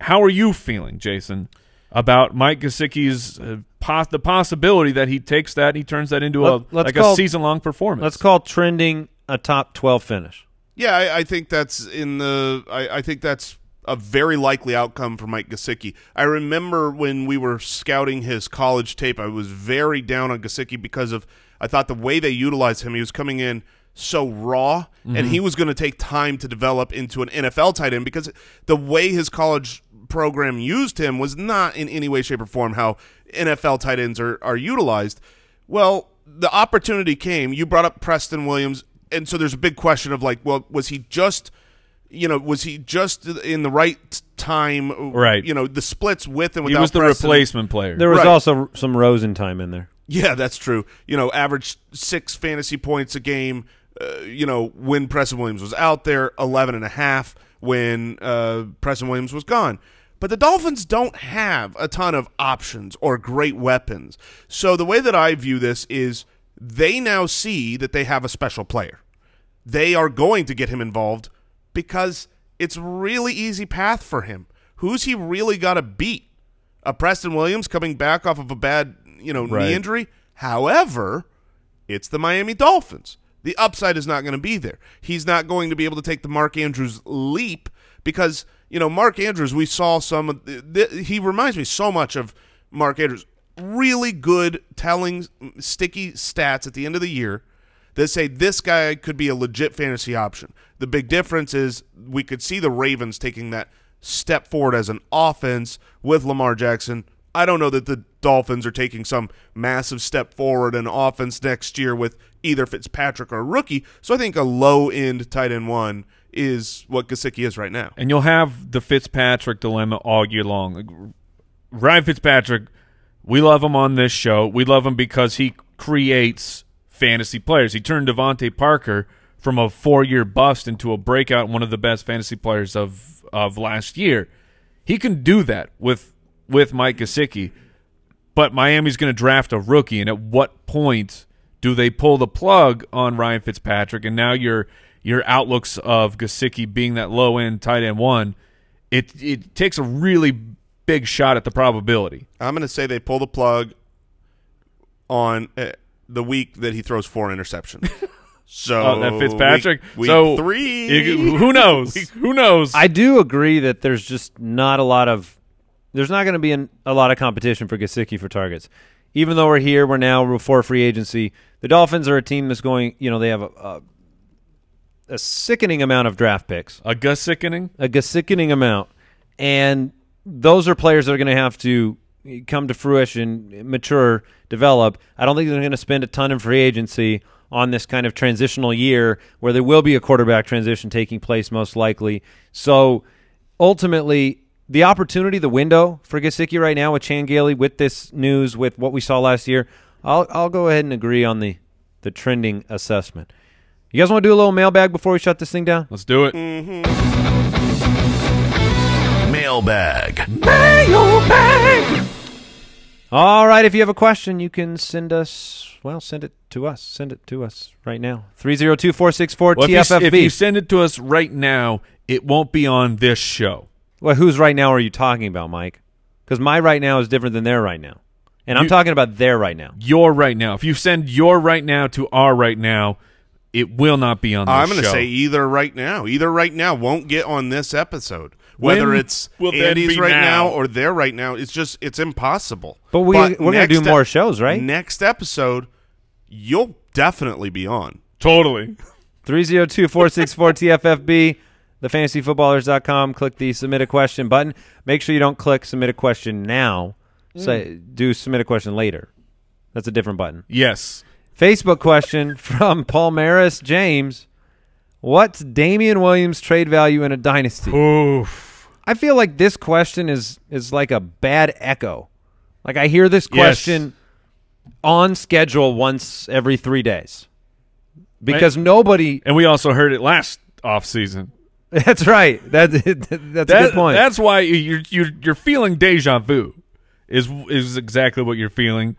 How are you feeling, Jason, about Mike Gesicki's the possibility that he takes that and he turns that into a season-long performance? Let's call trending a top 12 finish. Yeah, I think that's I think that's a very likely outcome for Mike Gesicki. I remember when we were scouting his college tape, I was very down on Gesicki because I thought the way they utilized him, he was coming in so raw, and he was going to take time to develop into an NFL tight end because the way his college program used him was not in any way, shape, or form how NFL tight ends are utilized. Well, the opportunity came. You brought up Preston Williams. And so there's a big question of was he just in the right time? Right. The splits with and without. He was the Preston replacement player. There was also some Rosen time in there. Yeah, that's true. Averaged 6 fantasy points a game. When Preston Williams was out there, 11.5 when Preston Williams was gone. But the Dolphins don't have a ton of options or great weapons. So the way that I view this is they now see that they have a special player. They are going to get him involved because it's really easy path for him. Who's he really got to beat? A Preston Williams coming back off of a bad, knee injury. However, it's the Miami Dolphins. The upside is not going to be there. He's not going to be able to take the Mark Andrews leap because, Mark Andrews, we saw some of he reminds me so much of Mark Andrews. Really good, telling, sticky stats at the end of the year that say this guy could be a legit fantasy option. The big difference is we could see the Ravens taking that step forward as an offense with Lamar Jackson I don't know that the Dolphins are taking some massive step forward in offense next year with either Fitzpatrick or a rookie, so I think a low-end tight end one is what Gesicki is right now. And you'll have the Fitzpatrick dilemma all year long. Ryan Fitzpatrick, we love him on this show. We love him because he creates fantasy players. He turned Devontae Parker from a four-year bust into a breakout, one of the best fantasy players of last year. He can do that with Mike Gesicki, but Miami's going to draft a rookie, and at what point do they pull the plug on Ryan Fitzpatrick? And now your outlooks of Gesicki being that low-end tight end one, it takes a really big shot at the probability. I'm going to say they pull the plug on the week that he throws four interceptions. So that Fitzpatrick. Week so three. Who knows? Who knows? I do agree that there's just not a lot of – there's not going to be a lot of competition for Gesicki for targets. Even though we're now before free agency, the Dolphins are a team that's going – they have a sickening amount of draft picks. A Gesickening? A Gesickening amount. And those are players that are going to have to come to fruition, mature, develop. I don't think they're going to spend a ton in free agency on this kind of transitional year where there will be a quarterback transition taking place most likely. So ultimately, the opportunity, the window for Gesicki right now with Chan Gailey, with this news, with what we saw last year, I'll go ahead and agree on the trending assessment. You guys want to do a little mailbag before we shut this thing down? Let's do it. Mm-hmm. Mailbag. Mailbag. All right, if you have a question, you can send it to us. Send it to us right now. 302-464-TFFB. If you send it to us right now, it won't be on this show. Well, whose right now are you talking about, Mike? Because my right now is different than their right now. And I'm talking about their right now. Your right now. If you send your right now to our right now, it will not be on this show. I'm going to say either right now. Either right now won't get on this episode. Whether it's Andy's right now or their right now, it's impossible. But we're going to do more shows, right? Next episode, you'll definitely be on. Totally. 302-464-TFFB, thefantasyfootballers.com. Click the Submit a Question button. Make sure you don't click Submit a Question now. So do Submit a Question later. That's a different button. Yes. Facebook question from Palmaris James. What's Damien Williams' trade value in a dynasty? Oof. I feel like this question is like a bad echo. Like I hear this question on schedule once every 3 days. Because nobody... And we also heard it last offseason. That's right. That's a good point. That's why you're feeling deja vu is exactly what you're feeling,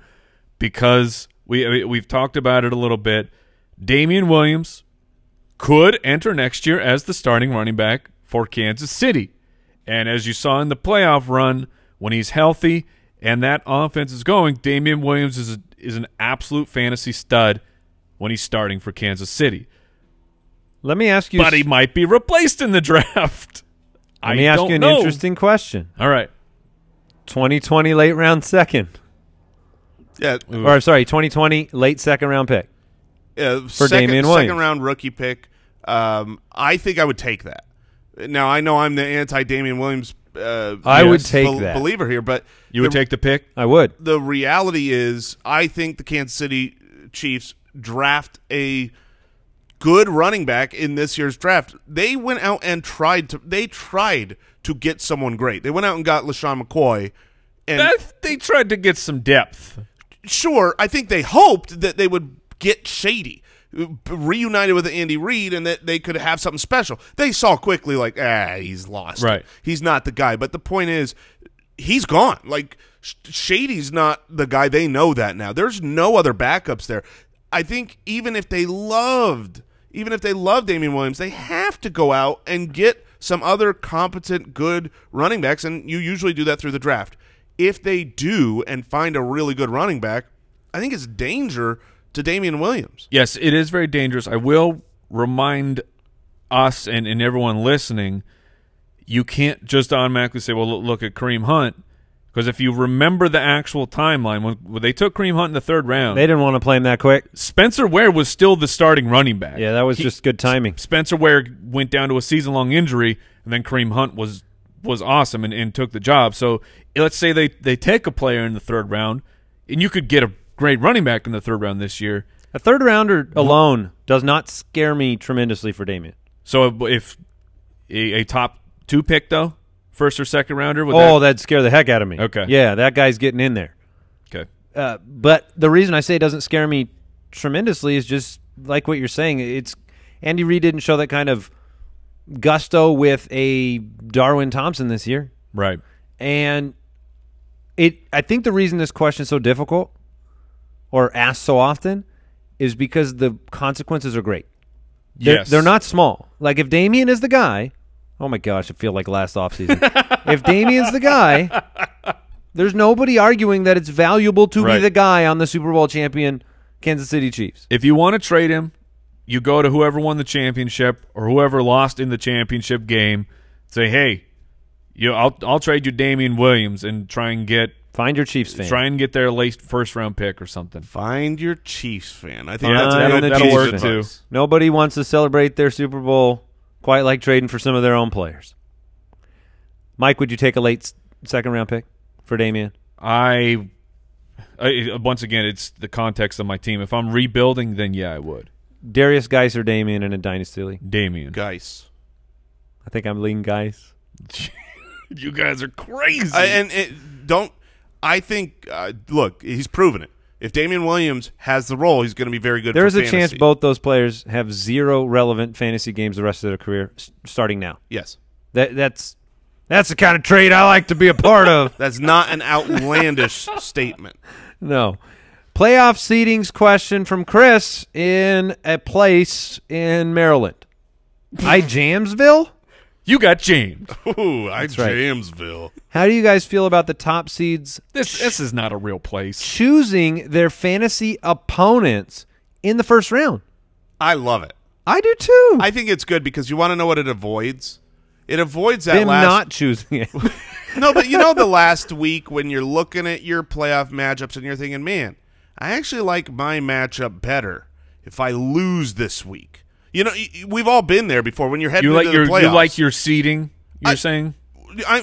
because... We've talked about it a little bit. Damien Williams could enter next year as the starting running back for Kansas City. And as you saw in the playoff run, when he's healthy and that offense is going, Damien Williams is an absolute fantasy stud when he's starting for Kansas City. Let me ask you. But he might be replaced in the draft. Let me ask you an interesting question. All right. 2020 late round second. Yeah, or sorry, 2020 late second round pick. For Damien Williams, second round rookie pick. I think I would take that. Now I know I'm the anti Damien Williams. Believer here, but you would take the pick. I would. The reality is, I think the Kansas City Chiefs draft a good running back in this year's draft. They went out and tried to get someone great. They went out and got LeSean McCoy, and they tried to get some depth. Sure, I think they hoped that they would get shady, reunited with Andy Reid, and that they could have something special. They saw quickly, like, he's lost. Right. He's not the guy. But the point is, he's gone. Like, Shady's not the guy. They know that now. There's no other backups there. I think even if they loved Damien Williams, they have to go out and get some other competent, good running backs, and you usually do that through the draft. If they do and find a really good running back, I think it's danger to Damien Williams. Yes, it is very dangerous. I will remind us and everyone listening, you can't just automatically say, well, look at Kareem Hunt, because if you remember the actual timeline, when they took Kareem Hunt in the third round. They didn't want to play him that quick. Spencer Ware was still the starting running back. Yeah, that was just good timing. Spencer Ware went down to a season-long injury, and then Kareem Hunt was was awesome and took the job. So let's say they take a player in the third round, and you could get a great running back in the third round this year. A third rounder alone does not scare me tremendously for Damien. So if a top two pick, though, first or second rounder? That'd scare the heck out of me. Okay. Yeah, that guy's getting in there. Okay. But the reason I say it doesn't scare me tremendously is just like what you're saying. It's Andy Reid didn't show that kind of gusto with a Darwin Thompson this year. Right. And I think the reason this question is so difficult or asked so often is because the consequences are great. Yes. They're not small. Like if Damien is the guy, oh my gosh, I feel like last offseason. If Damien's the guy, there's nobody arguing that it's valuable to be the guy on the Super Bowl champion Kansas City Chiefs. If you want to trade him, you go to whoever won the championship or whoever lost in the championship game, say, hey, I'll trade you Damien Williams and try and get – find your Chiefs fan. Try and get their late first-round pick or something. Find your Chiefs fan. I think that'll work too. Nobody wants to celebrate their Super Bowl quite like trading for some of their own players. Mike, would you take a late second-round pick for Damien? I once again, it's the context of my team. If I'm rebuilding, then yeah, I would. Derrius Guice or Damien in a dynasty league? Damien. Guice. I think I'm leaning Guice. You guys are crazy. Look, he's proven it. If Damien Williams has the role, he's going to be very good. There's a chance both those players have zero relevant fantasy games the rest of their career, starting now. Yes, that's the kind of trade I like to be a part of. That's not an outlandish statement. No, playoff seedings question from Chris in a place in Maryland. Jamesville. You got James. Ooh, Jamesville. How do you guys feel about the top seeds? This is not a real place. Choosing their fantasy opponents in the first round. I love it. I do too. I think it's good because you want to know what it avoids. It avoids that not choosing it. No, but you know the last week when you're looking at your playoff matchups and you're thinking, man, I actually like my matchup better if I lose this week. You know, we've all been there before when you're heading into the playoffs. You like your seeding, you're saying?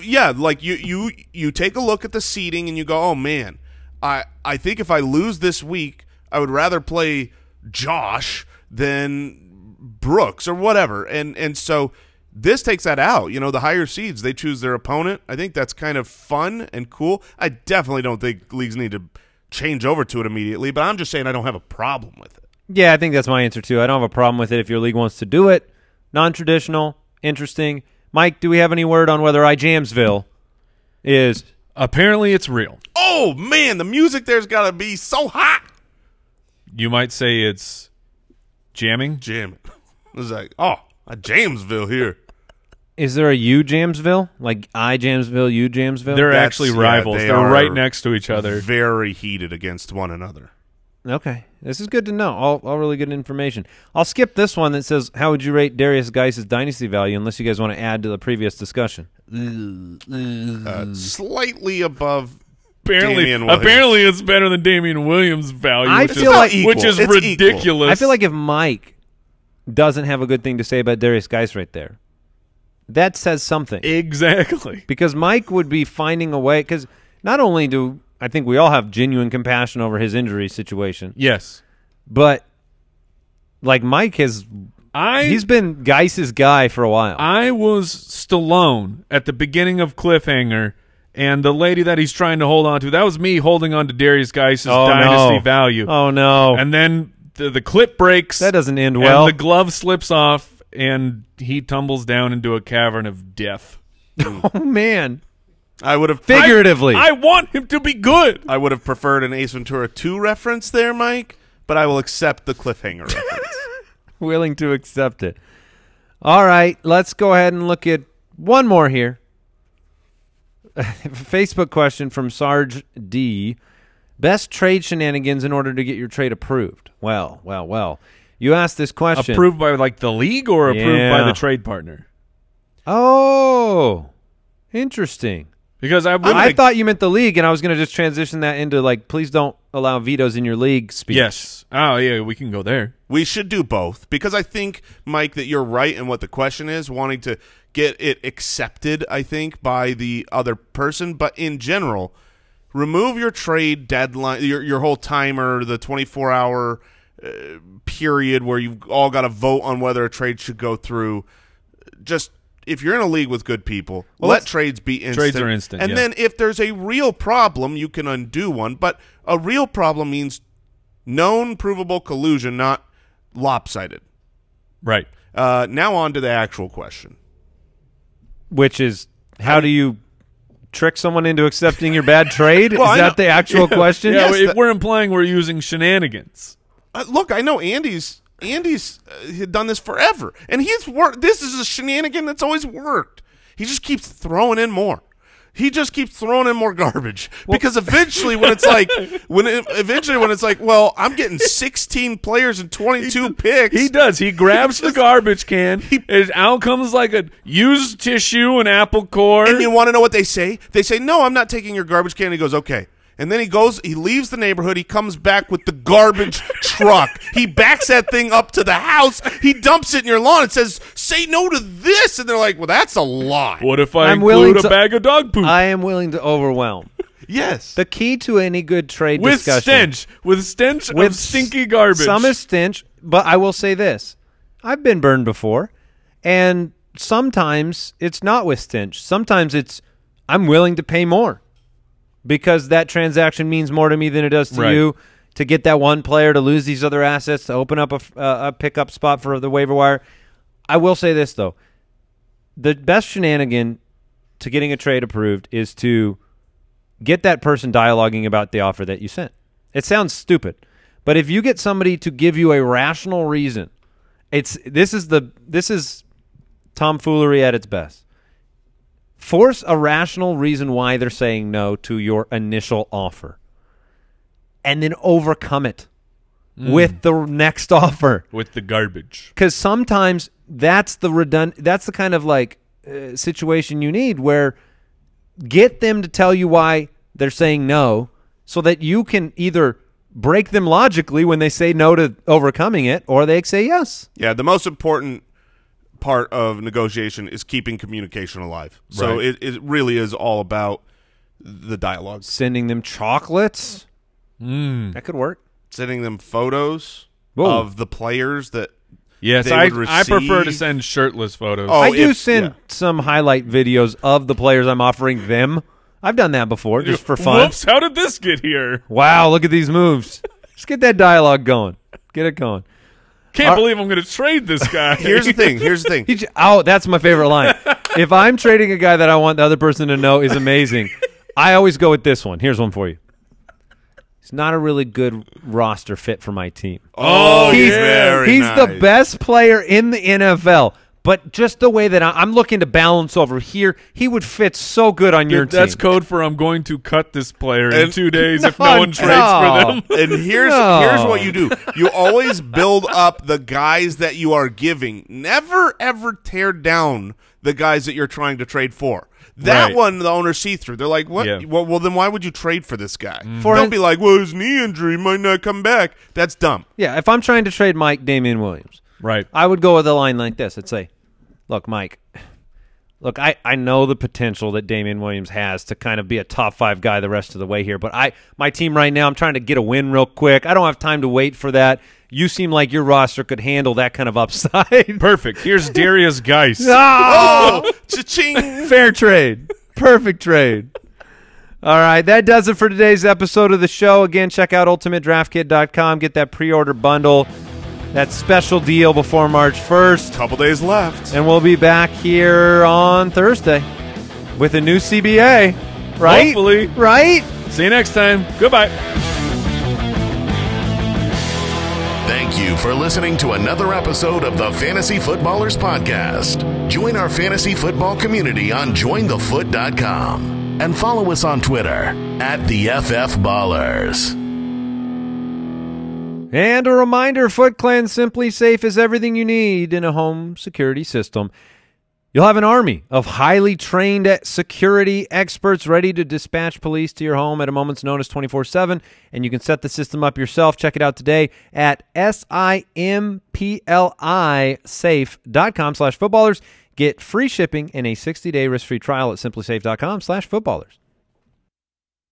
Yeah, like you take a look at the seeding and you go, oh, man, I think if I lose this week, I would rather play Josh than Brooks or whatever. And so this takes that out. You know, the higher seeds, they choose their opponent. I think that's kind of fun and cool. I definitely don't think leagues need to change over to it immediately, but I'm just saying I don't have a problem with it. Yeah, I think that's my answer, too. I don't have a problem with it if your league wants to do it. Non-traditional, interesting. Mike, do we have any word on whether Jamesville is... Apparently it's real. Oh, man, the music there's got to be so hot. You might say it's jamming? Jamming. It's like, oh, a Jamesville here. Is there a U Jamesville? Like I Jamesville, you Jamesville? They're actually rivals. Yeah, They're right next to each other. Very heated against one another. Okay, this is good to know. All really good information. I'll skip this one that says, how would you rate Derrius Guice's dynasty value, unless you guys want to add to the previous discussion? Slightly above Damien Williams. Apparently it's better than Damien Williams' value, which is ridiculous. Equal. I feel like if Mike doesn't have a good thing to say about Derrius Guice right there, that says something. Exactly. Because Mike would be finding a way, because not only do... I think we all have genuine compassion over his injury situation. Yes. But, like, Mike he's been Guice's guy for a while. I was Stallone at the beginning of Cliffhanger, and the lady that he's trying to hold on to, that was me holding on to Derrius Guice's dynasty value. Oh, no. And then the clip breaks. That doesn't end well. And the glove slips off, and he tumbles down into a cavern of death. Oh, man. I would have figuratively. I want him to be good. I would have preferred an Ace Ventura 2 reference there, Mike, but I will accept the Cliffhanger reference. Willing to accept it. All right, let's go ahead and look at one more here. Facebook question from Sarge D. Best trade shenanigans in order to get your trade approved. Well. You asked this question. Approved by like the league or approved by the trade partner? Oh, interesting. Because I thought you meant the league, and I was going to just transition that into, like, please don't allow vetoes in your league speech. Yes. Oh, yeah, we can go there. We should do both, because I think, Mike, that you're right in what the question is, wanting to get it accepted, I think, by the other person. But in general, remove your trade deadline, your whole timer, the 24-hour period where you've all got to vote on whether a trade should go through. Just – if you're in a league with good people, let trades be instant. Trades are instant, and then if there's a real problem, you can undo one. But a real problem means known provable collusion, not lopsided. Right. Now on to the actual question. Which is, how do you trick someone into accepting your bad trade? Well, is that the actual question? Yeah, yes, if we're implying we're using shenanigans. Look, I know Andy's done this forever, and he's worked. This is a shenanigan that's always worked. He just keeps throwing in more. He just keeps throwing in more garbage, because eventually, when it's like, well, I'm getting 16 players and 22 picks. He does. He grabs the garbage can. Out comes like a used tissue, an apple core. And you want to know what they say? They say, "No, I'm not taking your garbage can." He goes, "Okay." And then he goes, he leaves the neighborhood, he comes back with the garbage truck. He backs that thing up to the house, he dumps it in your lawn and says, "Say no to this." And they're like, "Well, that's a lie. What if I include a bag of dog poop?" I am willing to overwhelm. Yes. The key to any good trade discussion. With stench of stinky garbage. Some is stench, but I will say this. I've been burned before, and sometimes it's not with stench. Sometimes it's, I'm willing to pay more, because that transaction means more to me than it does to you, to get that one player, to lose these other assets, to open up a pickup spot for the waiver wire. I will say this, though. The best shenanigan to getting a trade approved is to get that person dialoguing about the offer that you sent. It sounds stupid, but if you get somebody to give you a rational reason, this is tomfoolery at its best. Force a rational reason why they're saying no to your initial offer, and then overcome it with the next offer, with the garbage. Because sometimes that's the kind of like situation you need, where get them to tell you why they're saying no, so that you can either break them logically when they say no to overcoming it, or they say yes. Yeah, the most important part of negotiation is keeping communication alive. So it really is all about the dialogue. Sending them chocolates. That could work. Sending them photos of the players that I prefer to send shirtless photos. Oh, I do send some highlight videos of the players I'm offering them. I've done that before just for fun. Whoops, how did this get here? Wow, look at these moves. Just get that dialogue going. Get it going. Can't believe I'm going to trade this guy. Here's the thing. That's my favorite line. If I'm trading a guy that I want the other person to know is amazing, I always go with this one. Here's one for you. He's not a really good roster fit for my team. Oh, he's the best player in the NFL, but just the way that I'm looking to balance over here, he would fit so good on your team. That's code for, I'm going to cut this player in 2 days if no one trades for them. And here's what you do. You always build up the guys that you are giving. Never, ever tear down the guys that you're trying to trade for. That one, the owners see through. They're like, "What? Yeah. Well, then why would you trade for this guy?" Don't be like, "Well, his knee injury might not come back." That's dumb. Yeah, if I'm trying to trade Damien Williams, right, I would go with a line like this. I'd say, "Look, Mike, I know the potential that Damien Williams has to kind of be a top five guy the rest of the way here, but my team right now, I'm trying to get a win real quick. I don't have time to wait for that. You seem like your roster could handle that kind of upside." Perfect. Here's Derrius Guice. Oh! Cha-ching! Fair trade. Perfect trade. All right, that does it for today's episode of the show. Again, check out ultimatedraftkit.com. Get that pre-order bundle. That special deal before March 1st. Couple days left. And we'll be back here on Thursday with a new CBA. Right? Hopefully. Right? See you next time. Goodbye. Thank you for listening to another episode of the Fantasy Footballers Podcast. Join our fantasy football community on jointhefoot.com and follow us on Twitter @FFBallers. And a reminder, Foot Clan SimpliSafe is everything you need in a home security system. You'll have an army of highly trained security experts ready to dispatch police to your home at a moment's notice 24/7, and you can set the system up yourself. Check it out today at simplisafe.com/footballers. Get free shipping and a 60-day risk-free trial at simplisafe.com/footballers.